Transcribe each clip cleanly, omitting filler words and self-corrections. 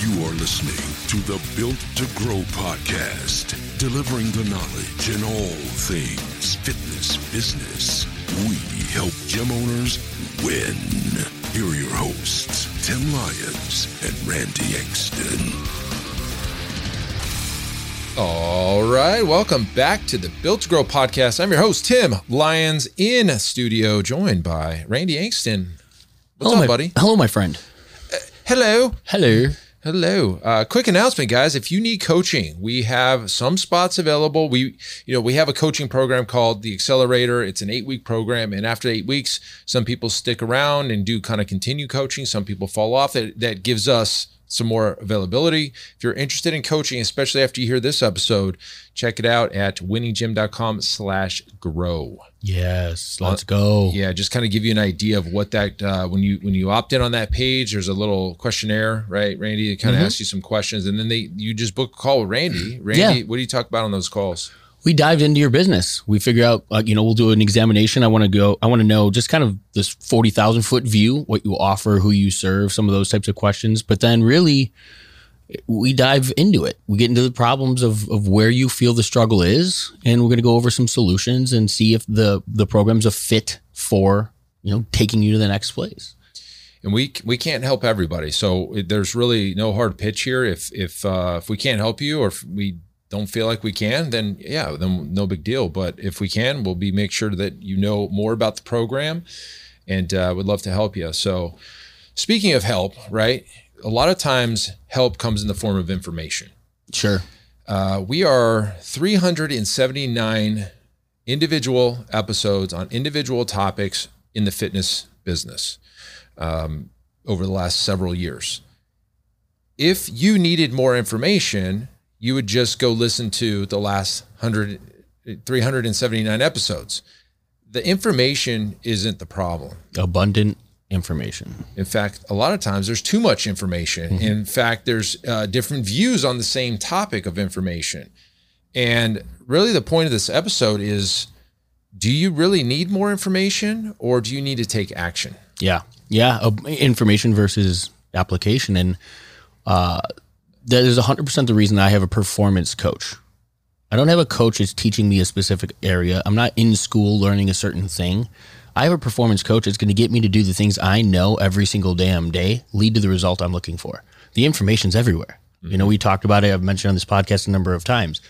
You are listening to the Built to Grow podcast, delivering the knowledge in all things fitness business. We help gym owners win. Here are your hosts, Tim Lyons and Randy Engsten. All right, welcome back to the Built to Grow podcast. I'm your host, Tim Lyons, in studio, joined by Randy Engsten. What's up, buddy? Hello, my friend. Hello. Quick announcement, guys. If you need coaching, we have some spots available. We have a coaching program called The Accelerator. It's an 8-week program. And after 8 weeks, some people stick around and do kind of continue coaching. Some people fall off. That gives us some more availability. If you're interested in coaching, especially after you hear this episode, check it out at winninggym.com/grow. Yes, let's go. Yeah, just kind of give you an idea of what that, when you opt in on that page, there's a little questionnaire, right, Randy? It kind of asks you some questions, and then you just book a call with Randy. Randy, yeah. What do you talk about on those calls? We dive into your business. We figure out, we'll do an examination. I want to know just kind of this 40,000 foot view, what you offer, who you serve, some of those types of questions. But then really, we dive into it. We get into the problems of where you feel the struggle is, and we're going to go over some solutions and see if the program's a fit for, taking you to the next place. And we can't help everybody. So there's really no hard pitch here. If we can't help you, or if we don't feel like we can, then no big deal. But if we can, we'll make sure that you know more about the program, and would love to help you. So speaking of help, right? A lot of times help comes in the form of information. Sure. We are 379 individual episodes on individual topics in the fitness business over the last several years. If you needed more information, you would just go listen to the last 379 episodes. The information isn't the problem. Abundant information. In fact, a lot of times there's too much information. Mm-hmm. In fact, there's different views on the same topic of information. And really the point of this episode is, do you really need more information, or do you need to take action? Yeah. Yeah. Information versus application. And, that is 100% the reason I have a performance coach. I don't have a coach that's teaching me a specific area. I'm not in school learning a certain thing. I have a performance coach that's going to get me to do the things I know every single damn day, lead to the result I'm looking for. The information's everywhere. Mm-hmm. We talked about it. I've mentioned on this podcast a number of times.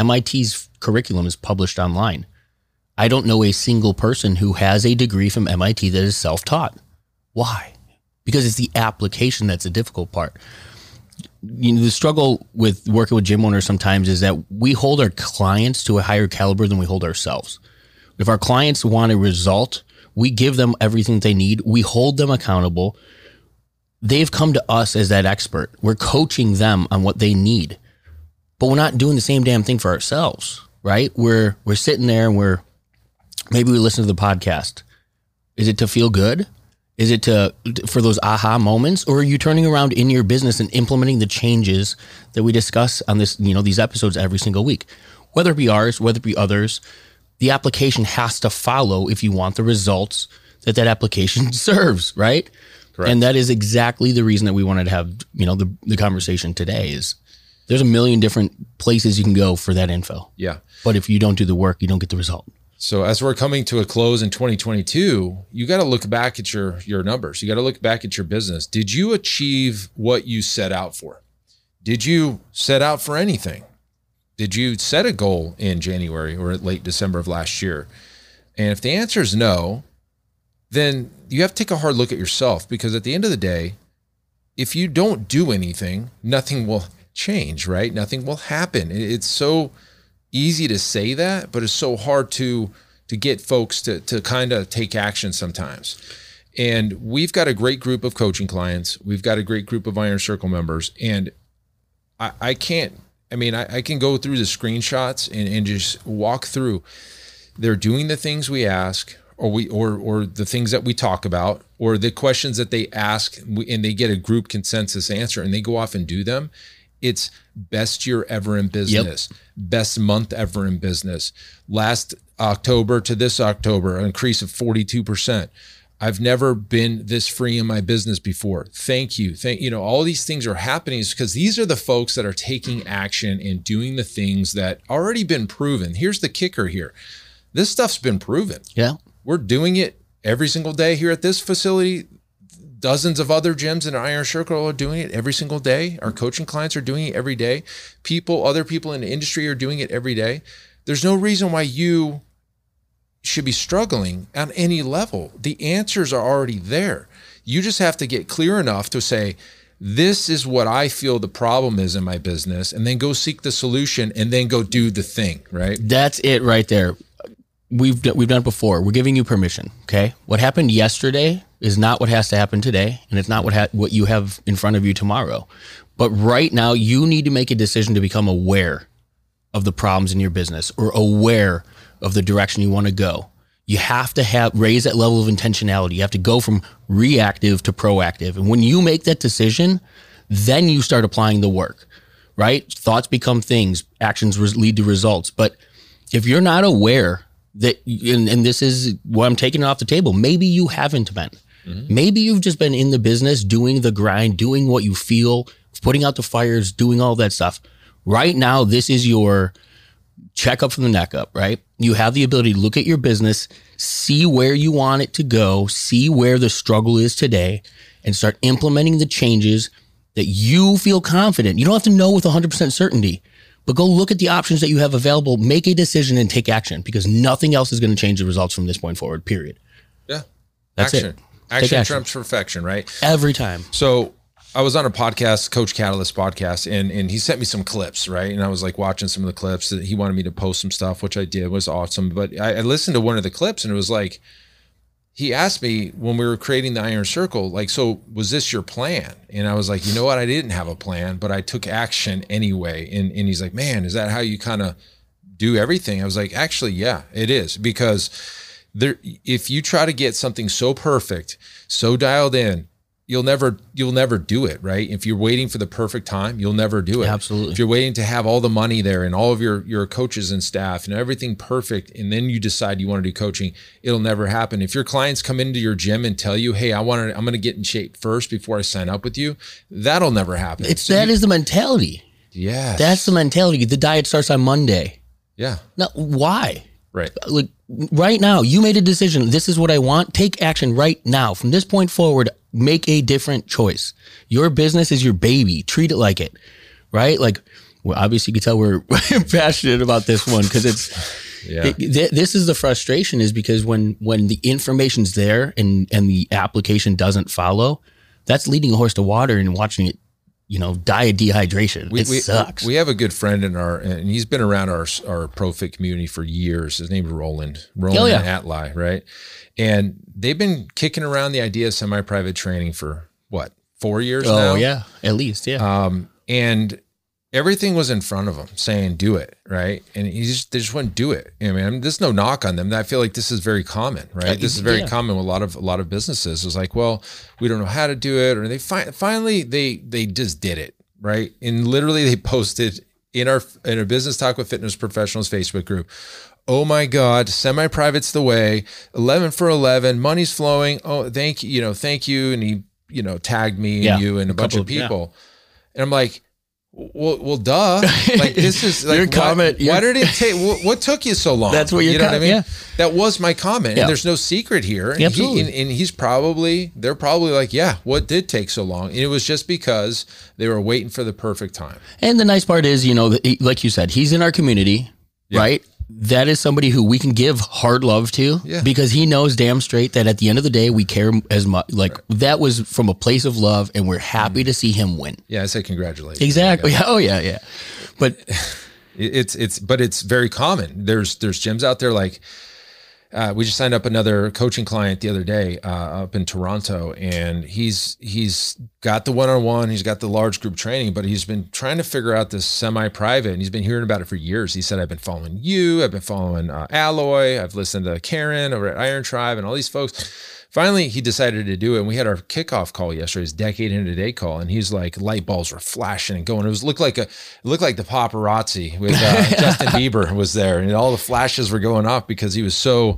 MIT's curriculum is published online. I don't know a single person who has a degree from MIT that is self-taught. Why? Because it's the application that's the difficult part. The struggle with working with gym owners sometimes is that we hold our clients to a higher caliber than we hold ourselves. If our clients want a result, we give them everything they need. We hold them accountable. They've come to us as that expert. We're coaching them on what they need, but we're not doing the same damn thing for ourselves, right? We're sitting there and maybe we listen to the podcast. Is it to feel good? Is it for those aha moments, or are you turning around in your business and implementing the changes that we discuss on this, these episodes every single week? Whether it be ours, whether it be others, the application has to follow if you want the results that application serves, right? Correct. And that is exactly the reason that we wanted to have, the conversation today is there's a million different places you can go for that info. Yeah. But if you don't do the work, you don't get the result. So as we're coming to a close in 2022, you got to look back at your numbers. You got to look back at your business. Did you achieve what you set out for? Did you set out for anything? Did you set a goal in January or late December of last year? And if the answer is no, then you have to take a hard look at yourself, because at the end of the day, if you don't do anything, nothing will change, right? Nothing will happen. It's so easy to say that, but it's so hard to get folks to kind of take action sometimes. And we've got a great group of coaching clients. We've got a great group of Iron Circle members. And I can't I mean, I can go through the screenshots and just walk through. They're doing the things we ask, or the things that we talk about, or the questions that they ask, and they get a group consensus answer, and they go off and do them. It's best year ever in business, yep. Best month ever in business. Last October to this October, an increase of 42%. I've never been this free in my business before. Thank you. You know, all these things are happening because these are the folks that are taking action and doing the things that already been proven. Here's the kicker here. This stuff's been proven. Yeah. We're doing it every single day here at this facility. Dozens of other gyms in the Iron Circle are doing it every single day. Our coaching clients are doing it every day. Other people in the industry are doing it every day. There's no reason why you should be struggling on any level. The answers are already there. You just have to get clear enough to say, this is what I feel the problem is in my business, and then go seek the solution and then go do the thing, right? That's it right there. We've done it before. We're giving you permission, okay? What happened yesterday is not what has to happen today, and it's not what you have in front of you tomorrow. But right now, you need to make a decision to become aware of the problems in your business or aware of the direction you want to go. You have to raise that level of intentionality. You have to go from reactive to proactive. And when you make that decision, then you start applying the work, right? Thoughts become things. Actions lead to results. But if you're not aware that, and this is what I'm taking off the table, maybe you haven't been. Mm-hmm. Maybe you've just been in the business, doing the grind, doing what you feel, putting out the fires, doing all that stuff. Right now, this is your checkup from the neck up, right? You have the ability to look at your business, see where you want it to go, see where the struggle is today, and start implementing the changes that you feel confident. You don't have to know with 100% certainty, but go look at the options that you have available, make a decision, and take action, because nothing else is going to change the results from this point forward, period. Yeah. That's action. It. Action trumps perfection, right? Every time. So I was on a podcast, Coach Catalyst podcast, and he sent me some clips, right? And I was like watching some of the clips that he wanted me to post some stuff, which I did, was awesome. But I listened to one of the clips, and it was like, he asked me when we were creating the Iron Circle, like, so was this your plan? And I was like, you know what? I didn't have a plan, but I took action anyway. And he's like, man, is that how you kind of do everything? I was like, actually, yeah, it is. Because there, if you try to get something so perfect, so dialed in, you'll never do it, right? If you're waiting for the perfect time, you'll never do it. Absolutely. If you're waiting to have all the money there and all of your coaches and staff and everything perfect, and then you decide you want to do coaching, it'll never happen. If your clients come into your gym and tell you, hey, I'm going to get in shape first before I sign up with you, that'll never happen. That is the mentality. Yeah. That's the mentality. The diet starts on Monday. Yeah. Now, why? Right. Like right now, you made a decision. This is what I want. Take action right now. From this point forward, make a different choice. Your business is your baby. Treat it like it, right? Like, well, obviously you can tell we're passionate about this one, because it's, yeah. This is the frustration, is because when the information's there and the application doesn't follow, that's leading a horse to water and watching it, you know, die of dehydration. It sucks. We have a good friend and he's been around our ProFit community for years. His name is Roland Atli, right? And they've been kicking around the idea of semi-private training for what, 4 years now? Oh yeah, at least, yeah. And everything was in front of him saying, do it, right? And they just wouldn't do it. I mean, there's no knock on them. I feel like this is very common, right? This is very common with a lot of businesses. It's like, well, we don't know how to do it. Or finally they just did it, right? And literally they posted in our Business Talk with Fitness Professionals Facebook group, oh my God, semi-private's the way, 11 for 11, money's flowing. Oh, thank you. And he, tagged me and you and a bunch of people. Yeah. And I'm like, Well, duh. Like, this is like, your comment. Why did it take? What took you so long? That's what you know what I mean. Yeah. That was my comment. Yeah. And there's no secret here. And, they're probably like, yeah, what did take so long? And it was just because they were waiting for the perfect time. And the nice part is, like you said, he's in our community, right? That is somebody who we can give hard love to because he knows damn straight that at the end of the day, we care as much. Like that was from a place of love, and we're happy to see him win. Yeah. I say congratulations. Exactly. Oh yeah. Yeah. But it's very common. There's gyms out there like, we just signed up another coaching client the other day up in Toronto, and he's got the one-on-one, he's got the large group training, but he's been trying to figure out this semi-private, and he's been hearing about it for years. He said, I've been following you, I've been following Alloy, I've listened to Karen over at Iron Tribe and all these folks. Finally, he decided to do it, and we had our kickoff call yesterday, his decade into day call, and he's like, light bulbs were flashing and going. It was looked like the paparazzi with Justin Bieber was there, and all the flashes were going off because he was so,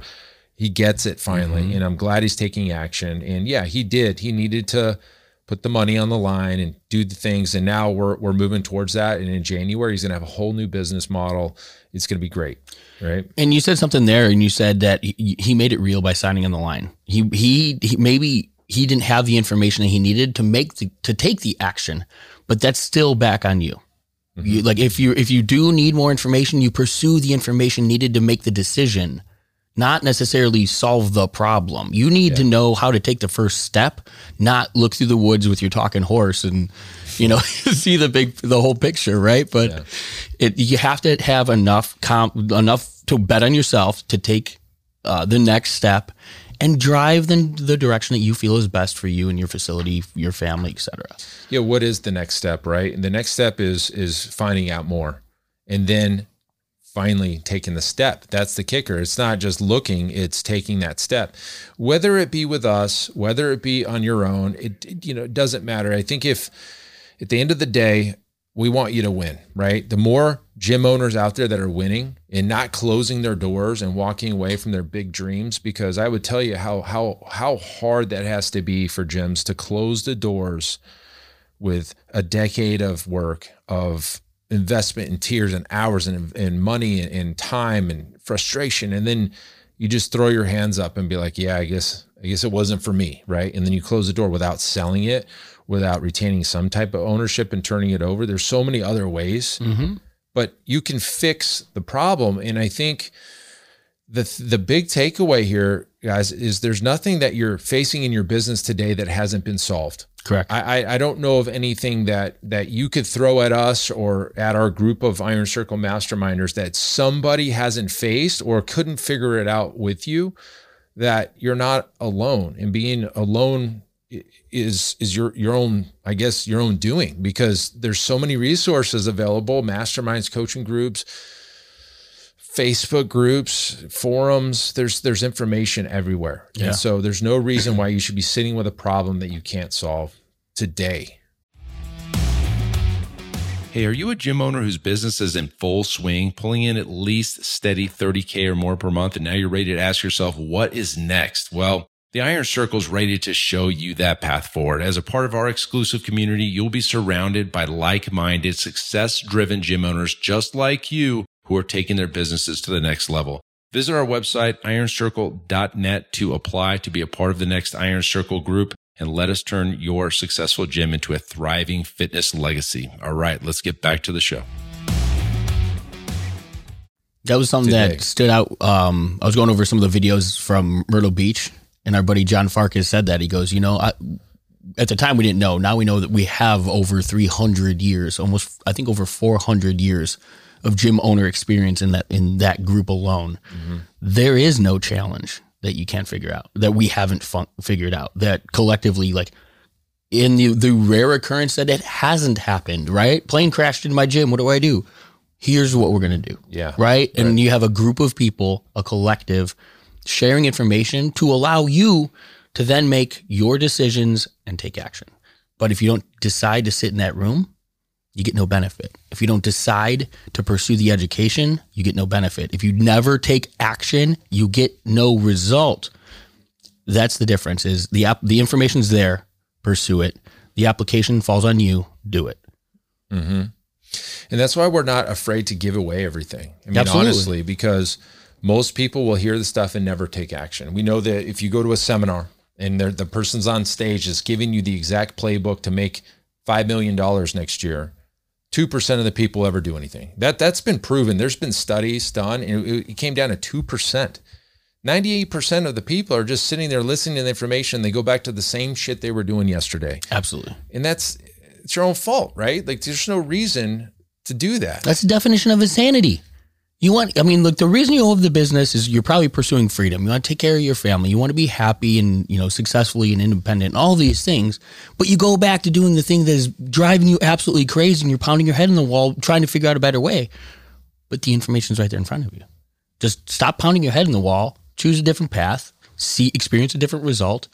he gets it finally, and I'm glad he's taking action. And yeah, he did. He needed to put the money on the line and do the things, and now we're moving towards that. And in January, he's going to have a whole new business model. It's going to be great, right? And you said something there, and you said that he made it real by signing on the line. He maybe he didn't have the information that he needed to take the action, but that's still back on you. Mm-hmm. You like if you do need more information, you pursue the information needed to make the decision, not necessarily solve the problem. You need to know how to take the first step, not look through the woods with your talking horse and, you know, see the whole picture, right? But you have to have enough to bet on yourself to take the next step and drive the direction that you feel is best for you and your facility, your family, et cetera. Yeah, what is the next step, right? And the next step is finding out more, and then finally taking the step. That's the kicker. It's not just looking, it's taking that step. Whether it be with us, whether it be on your own, it doesn't matter. I think if at the end of the day, we want you to win, right? The more gym owners out there that are winning and not closing their doors and walking away from their big dreams, because I would tell you how hard that has to be for gyms to close the doors with a decade of work, of investment in tears and hours and money and time and frustration. And then you just throw your hands up and be like, yeah, I guess it wasn't for me. Right. And then you close the door without selling it, without retaining some type of ownership and turning it over. There's so many other ways, but you can fix the problem. And I think the big takeaway here, guys, is there's nothing that you're facing in your business today that hasn't been solved. Correct. I don't know of anything that you could throw at us or at our group of Iron Circle masterminders that somebody hasn't faced or couldn't figure it out with you, that you're not alone. And being alone is your own, I guess, your own doing, because there's so many resources available, masterminds, coaching groups, Facebook groups, forums, there's information everywhere. Yeah. And so there's no reason why you should be sitting with a problem that you can't solve today. Hey, are you a gym owner whose business is in full swing, pulling in at least steady $30K or more per month, and now you're ready to ask yourself, what is next? Well, the Iron Circle is ready to show you that path forward. As a part of our exclusive community, you'll be surrounded by like-minded, success-driven gym owners just like you, who are taking their businesses to the next level. Visit our website, ironcircle.net, to apply to be a part of the next Iron Circle group, and let us turn your successful gym into a thriving fitness legacy. All right, let's get back to the show. That was something that stood out. I was going over some of the videos from Myrtle Beach, and our buddy John Farkas said that. He goes, at the time we didn't know. Now we know that we have over 300 years, almost, I think over 400 years of gym owner experience in that group alone. There is no challenge that you can't figure out, that we haven't figured out, that collectively, like in the rare occurrence that it hasn't happened, right? Plane crashed in my gym. What do I do? Here's what we're going to do. Yeah. Right. And you have a group of people, a collective, sharing information to allow you to then make your decisions and take action. But if you don't decide to sit in that room, you get no benefit. If you don't decide to pursue the education, you get no benefit. If you never take action, you get no result. That's the difference, is the information's there, pursue it. The application falls on you, do it. And that's why we're not afraid to give away everything. I mean, honestly, because most people will hear the stuff and never take action. We know that if you go to a seminar and the person's on stage is giving you the exact playbook to make $5 million next year, 2% of the people ever do anything. That's been proven. There's been studies done, and it came down to 2%. 98% of the people are just sitting there listening to the information. They go back to the same shit they were doing yesterday. Absolutely. And it's your own fault, right? Like, there's no reason to do that. That's the definition of insanity. You want, I mean, look, the reason you love the business is you're probably pursuing freedom. You want to take care of your family. You want to be happy and, you know, successfully and independent and all these things. But you go back to doing the thing that is driving you absolutely crazy and you're pounding your head in the wall trying to figure out a better way. But the information's right there in front of you. Just stop pounding your head in the wall, choose a different path, see, experience a different result.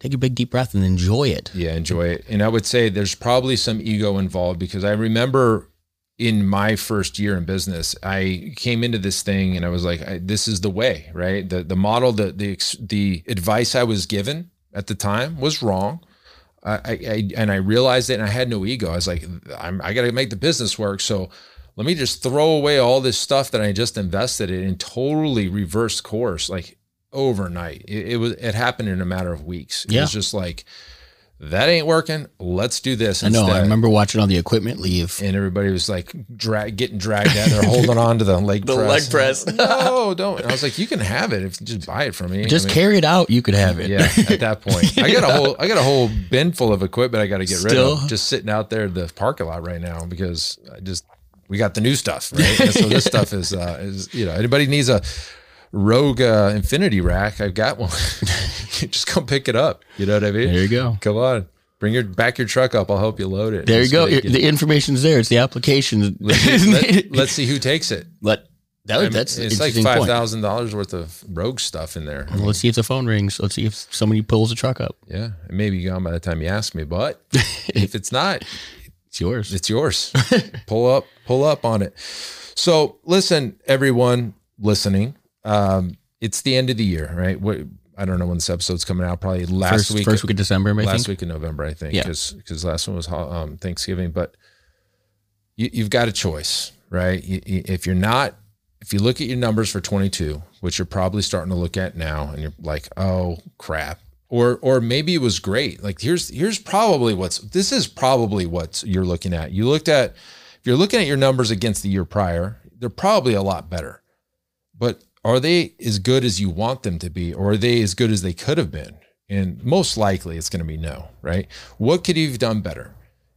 Take a big, deep breath and enjoy it. Yeah, enjoy it. And I would say there's probably some ego involved because I remember in my first year in business, I came into this thing and I was like, this is the way, right? The model, the advice I was given at the time was wrong. And I realized it and I had no ego. I was like, I got to make the business work. So let me just throw away all this stuff that I just invested in and totally reverse course. Like, overnight, it happened in a matter of weeks. It was just like, that ain't working. Let's do this instead. I know. I remember watching all the equipment leave, and everybody was like getting dragged out. They're holding on to the leg press. No, don't. And I was like, you can have it if you just buy it from me. Just carry it out. You could have it. Yeah. At that point, I got a whole bin full of equipment I got to get rid of. Just sitting out there in the parking lot right now because we got the new stuff. Right. And so this stuff is anybody needs a Rogue infinity rack, I've got one. Just come pick it up. You know what I mean? There you go. Come on. Bring your truck up. I'll help you load it. There you go. The information's there. It's the application. Let's see who takes it. That's it's like $5,000 worth of Rogue stuff in there. Let's see if the phone rings. Let's see if somebody pulls the truck up. Yeah. It may be gone by the time you ask me, but if it's not, it's yours. It's yours. Pull up on it. So listen, everyone listening. It's the end of the year, right? I don't know when this episode's coming out, probably first week of December, maybe last week of November, I think, because last one was Thanksgiving, but you've got a choice, right? If you look at your numbers for 22, which you're probably starting to look at now and you're like, oh crap. Or maybe it was great. Like this is probably what you're looking at. If you're looking at your numbers against the year prior, they're probably a lot better, but are they as good as you want them to be, or are they as good as they could have been? And most likely it's going to be no, right? What could you have done better?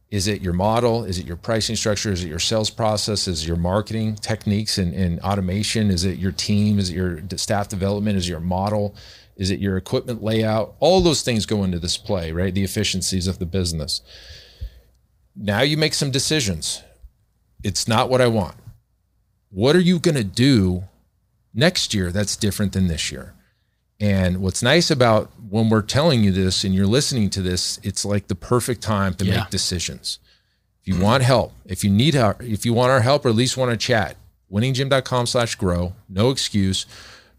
Is it your model? Is it your pricing structure? Is it your sales process? Is it your marketing techniques and automation? Is it your team? Is it your staff development? Is it your model? Is it your equipment layout? All those things go into this play, right? The efficiencies of the business. Now you make some decisions. It's not what I want. What are you going to do next year that's different than this year? And what's nice about when we're telling you this and you're listening to this, it's like the perfect time to make decisions. If you want help, if you want our help or at least want to chat, winninggym.com/grow, no excuse,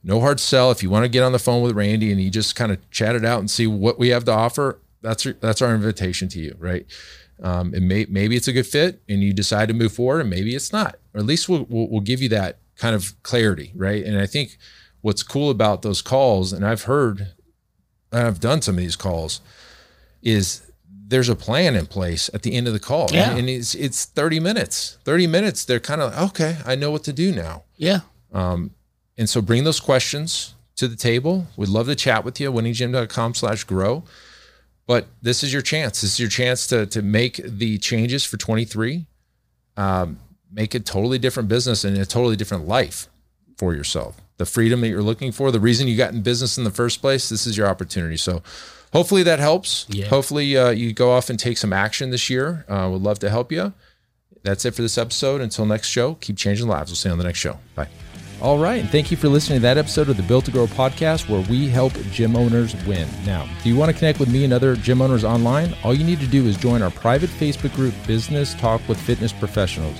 no hard sell. If you want to get on the phone with Randy and you just kind of chat it out and see what we have to offer, that's our invitation to you, right? And maybe it's a good fit and you decide to move forward, and maybe it's not, or at least we'll give you that kind of clarity, right? And I think what's cool about those calls, and I've done some of these calls, is there's a plan in place at the end of the call. Yeah. Right? And it's 30 minutes. 30 minutes, they're kind of like, okay, I know what to do now. Yeah. And so bring those questions to the table. We'd love to chat with you, winninggym.com/grow. But this is your chance. This is your chance to make the changes for 23. Make a totally different business and a totally different life for yourself. The freedom that you're looking for, the reason you got in business in the first place, this is your opportunity. So hopefully that helps. Yeah. Hopefully you go off and take some action this year. We'd love to help you. That's it for this episode. Until next show, keep changing lives. We'll see you on the next show. Bye. All right. And thank you for listening to that episode of the Built to Grow podcast, where we help gym owners win. Now, do you want to connect with me and other gym owners online? All you need to do is join our private Facebook group, Business Talk with Fitness Professionals.